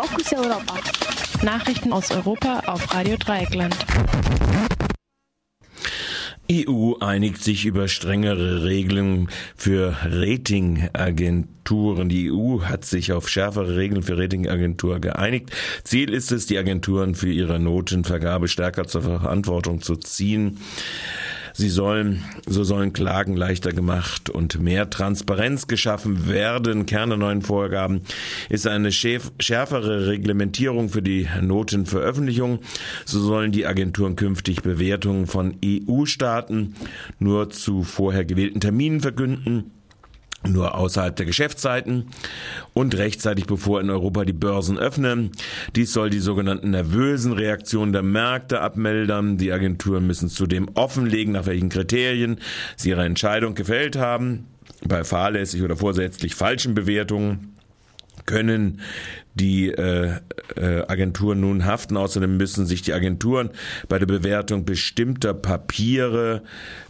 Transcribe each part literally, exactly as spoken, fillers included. Focus Europa. Nachrichten aus Europa auf Radio Dreieckland. E U einigt sich über strengere Regeln für Ratingagenturen. Die E U hat sich auf schärfere Regeln für Ratingagenturen geeinigt. Ziel ist es, die Agenturen für ihre Notenvergabe stärker zur Verantwortung zu ziehen. Sie sollen, so sollen Klagen leichter gemacht und mehr Transparenz geschaffen werden. Kern der neuen Vorgaben ist eine schärfere Reglementierung für die Notenveröffentlichung. So sollen die Agenturen künftig Bewertungen von E U-Staaten nur zu vorher gewählten Terminen verkünden, nur außerhalb der Geschäftszeiten und rechtzeitig, bevor in Europa die Börsen öffnen. Dies soll die sogenannten nervösen Reaktionen der Märkte abmildern. Die Agenturen müssen zudem offenlegen, nach welchen Kriterien sie ihre Entscheidung gefällt haben. Bei fahrlässig oder vorsätzlich falschen Bewertungen können die äh, äh, Agenturen nun haften. Außerdem müssen sich die Agenturen bei der Bewertung bestimmter Papiere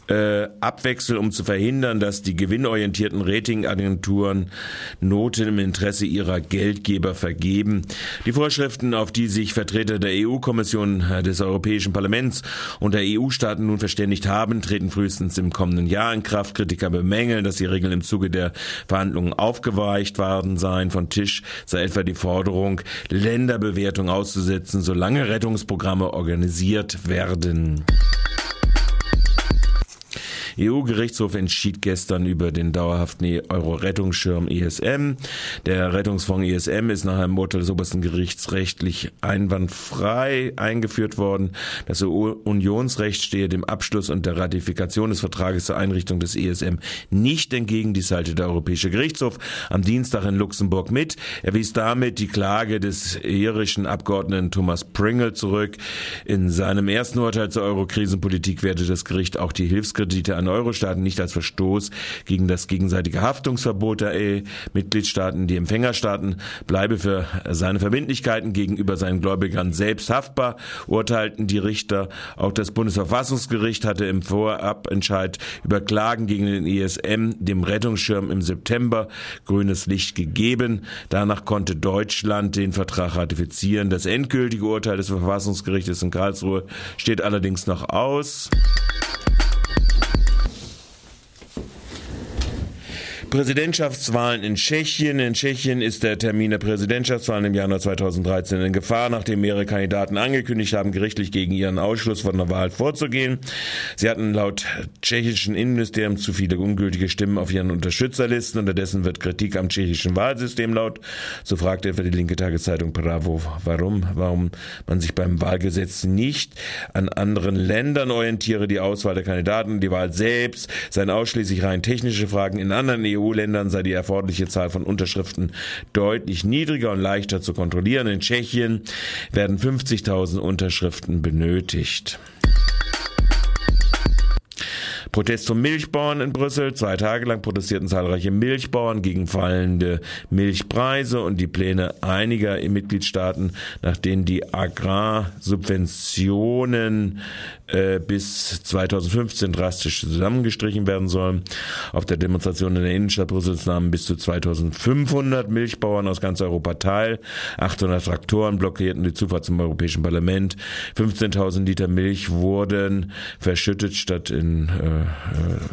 äh, abwechseln, um zu verhindern, dass die gewinnorientierten Ratingagenturen Noten im Interesse ihrer Geldgeber vergeben. Die Vorschriften, auf die sich Vertreter der E U-Kommission, des Europäischen Parlaments und der E U-Staaten nun verständigt haben, treten frühestens im kommenden Jahr in Kraft. Kritiker bemängeln, dass die Regeln im Zuge der Verhandlungen aufgeweicht worden seien. Von Tisch sei etwa die Forderung, Länderbewertung auszusetzen, solange Rettungsprogramme organisiert werden. E U-Gerichtshof entschied gestern über den dauerhaften Euro-Rettungsschirm E S M. Der Rettungsfonds E S M ist nach einem Urteil des Obersten Gerichts rechtlich einwandfrei eingeführt worden. Das E U-Unionsrecht stehe dem Abschluss und der Ratifikation des Vertrages zur Einrichtung des E S M nicht entgegen. Dies teilte der Europäische Gerichtshof am Dienstag in Luxemburg mit. Er wies damit die Klage des irischen Abgeordneten Thomas Pringle zurück. In seinem ersten Urteil zur Euro-Krisenpolitik wehrte das Gericht auch die Hilfskredite an Euro-Staaten nicht als Verstoß gegen das gegenseitige Haftungsverbot der E U-Mitgliedstaaten. Die Empfängerstaaten bleibe für seine Verbindlichkeiten gegenüber seinen Gläubigern selbst haftbar, urteilten die Richter. Auch das Bundesverfassungsgericht hatte im Vorabentscheid über Klagen gegen den E S M, dem Rettungsschirm, im September grünes Licht gegeben. Danach konnte Deutschland den Vertrag ratifizieren. Das endgültige Urteil des Verfassungsgerichtes in Karlsruhe steht allerdings noch aus. Präsidentschaftswahlen in Tschechien. In Tschechien ist der Termin der Präsidentschaftswahlen im Januar zweitausenddreizehn in Gefahr, nachdem mehrere Kandidaten angekündigt haben, gerichtlich gegen ihren Ausschluss von der Wahl vorzugehen. Sie hatten laut tschechischen Innenministerium zu viele ungültige Stimmen auf ihren Unterstützerlisten. Unterdessen wird Kritik am tschechischen Wahlsystem laut. So fragte etwa die linke Tageszeitung Bravo, warum, warum man sich beim Wahlgesetz nicht an anderen Ländern orientiere. Die Auswahl der Kandidaten, die Wahl selbst seien ausschließlich rein technische Fragen. In anderen E U E U-Ländern sei die erforderliche Zahl von Unterschriften deutlich niedriger und leichter zu kontrollieren. In Tschechien werden fünfzigtausend Unterschriften benötigt. Protest von Milchbauern in Brüssel. Zwei Tage lang protestierten zahlreiche Milchbauern gegen fallende Milchpreise und die Pläne einiger Mitgliedstaaten, nach denen die Agrarsubventionen äh, bis zweitausendfünfzehn drastisch zusammengestrichen werden sollen. Auf der Demonstration in der Innenstadt Brüssels nahmen bis zu zweitausendfünfhundert Milchbauern aus ganz Europa teil. achthundert Traktoren blockierten die Zufahrt zum Europäischen Parlament. fünfzehntausend Liter Milch wurden verschüttet, statt in äh,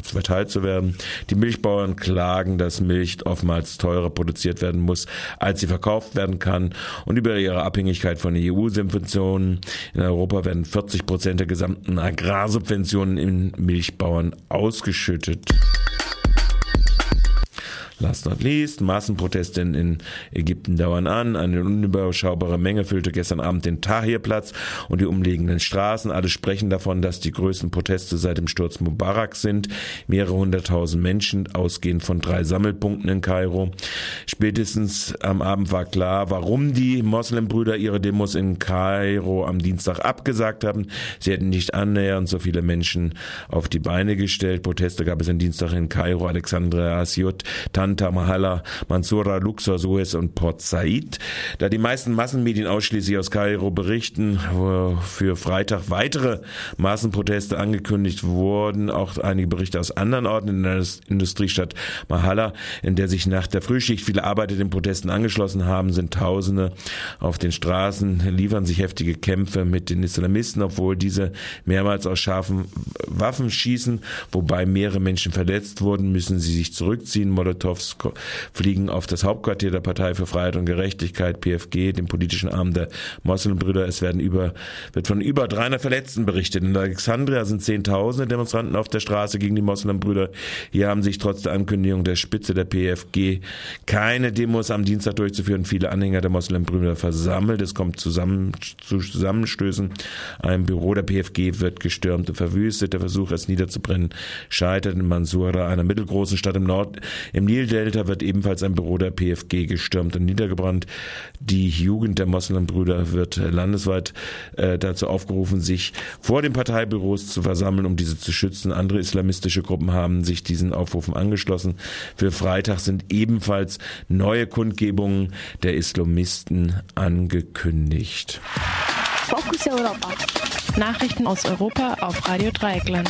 verteilt zu werden. Die Milchbauern klagen, dass Milch oftmals teurer produziert werden muss, als sie verkauft werden kann, und über ihre Abhängigkeit von E U-Subventionen. In Europa werden vierzig Prozent der gesamten Agrarsubventionen in Milchbauern ausgeschüttet. Last not least, Massenproteste in Ägypten dauern an. Eine unüberschaubare Menge füllte gestern Abend den Tahirplatz und die umliegenden Straßen. Alle sprechen davon, dass die größten Proteste seit dem Sturz Mubarak sind. Mehrere hunderttausend Menschen, ausgehend von drei Sammelpunkten in Kairo. Spätestens am Abend war klar, warum die Moslembrüder ihre Demos in Kairo am Dienstag abgesagt haben. Sie hätten nicht annähernd so viele Menschen auf die Beine gestellt. Proteste gab es am Dienstag in Kairo, Alexandria, Asyut, Tan Manta, Mahalla, Mansoura, Luxor, Suez und Port Said. Da die meisten Massenmedien ausschließlich aus Kairo berichten, wo für Freitag weitere Massenproteste angekündigt wurden, auch einige Berichte aus anderen Orten in der Industriestadt Mahalla, in der sich nach der Frühschicht viele Arbeiter den Protesten angeschlossen haben, sind Tausende auf den Straßen, liefern sich heftige Kämpfe mit den Islamisten, obwohl diese mehrmals aus scharfen Waffen schießen, wobei mehrere Menschen verletzt wurden, müssen sie sich zurückziehen. Molotows fliegen auf das Hauptquartier der Partei für Freiheit und Gerechtigkeit, P F G, dem politischen Arm der Moslembrüder. Es werden über, wird von über dreihundert Verletzten berichtet. In Alexandria sind Zehntausende Demonstranten auf der Straße gegen die Moslembrüder. Hier haben sich trotz der Ankündigung der Spitze der P F G keine Demos am Dienstag durchzuführen. Viele Anhänger der Moslembrüder versammelt. Es kommt zusammen, zu Zusammenstößen. Ein Büro der P F G wird gestürmt und verwüstet. Der Versuch, es niederzubrennen, scheitert. In Mansoura, einer mittelgroßen Stadt im Nord, im Nildelta, wird ebenfalls ein Büro der P F G gestürmt und niedergebrannt. Die Jugend der Moslembrüder wird landesweit äh, dazu aufgerufen, sich vor den Parteibüros zu versammeln, um diese zu schützen. Andere islamistische Gruppen haben sich diesen Aufrufen angeschlossen. Für Freitag sind ebenfalls neue Kundgebungen der Islamisten angekündigt. Focus Europa. Nachrichten aus Europa auf Radio Dreieckland.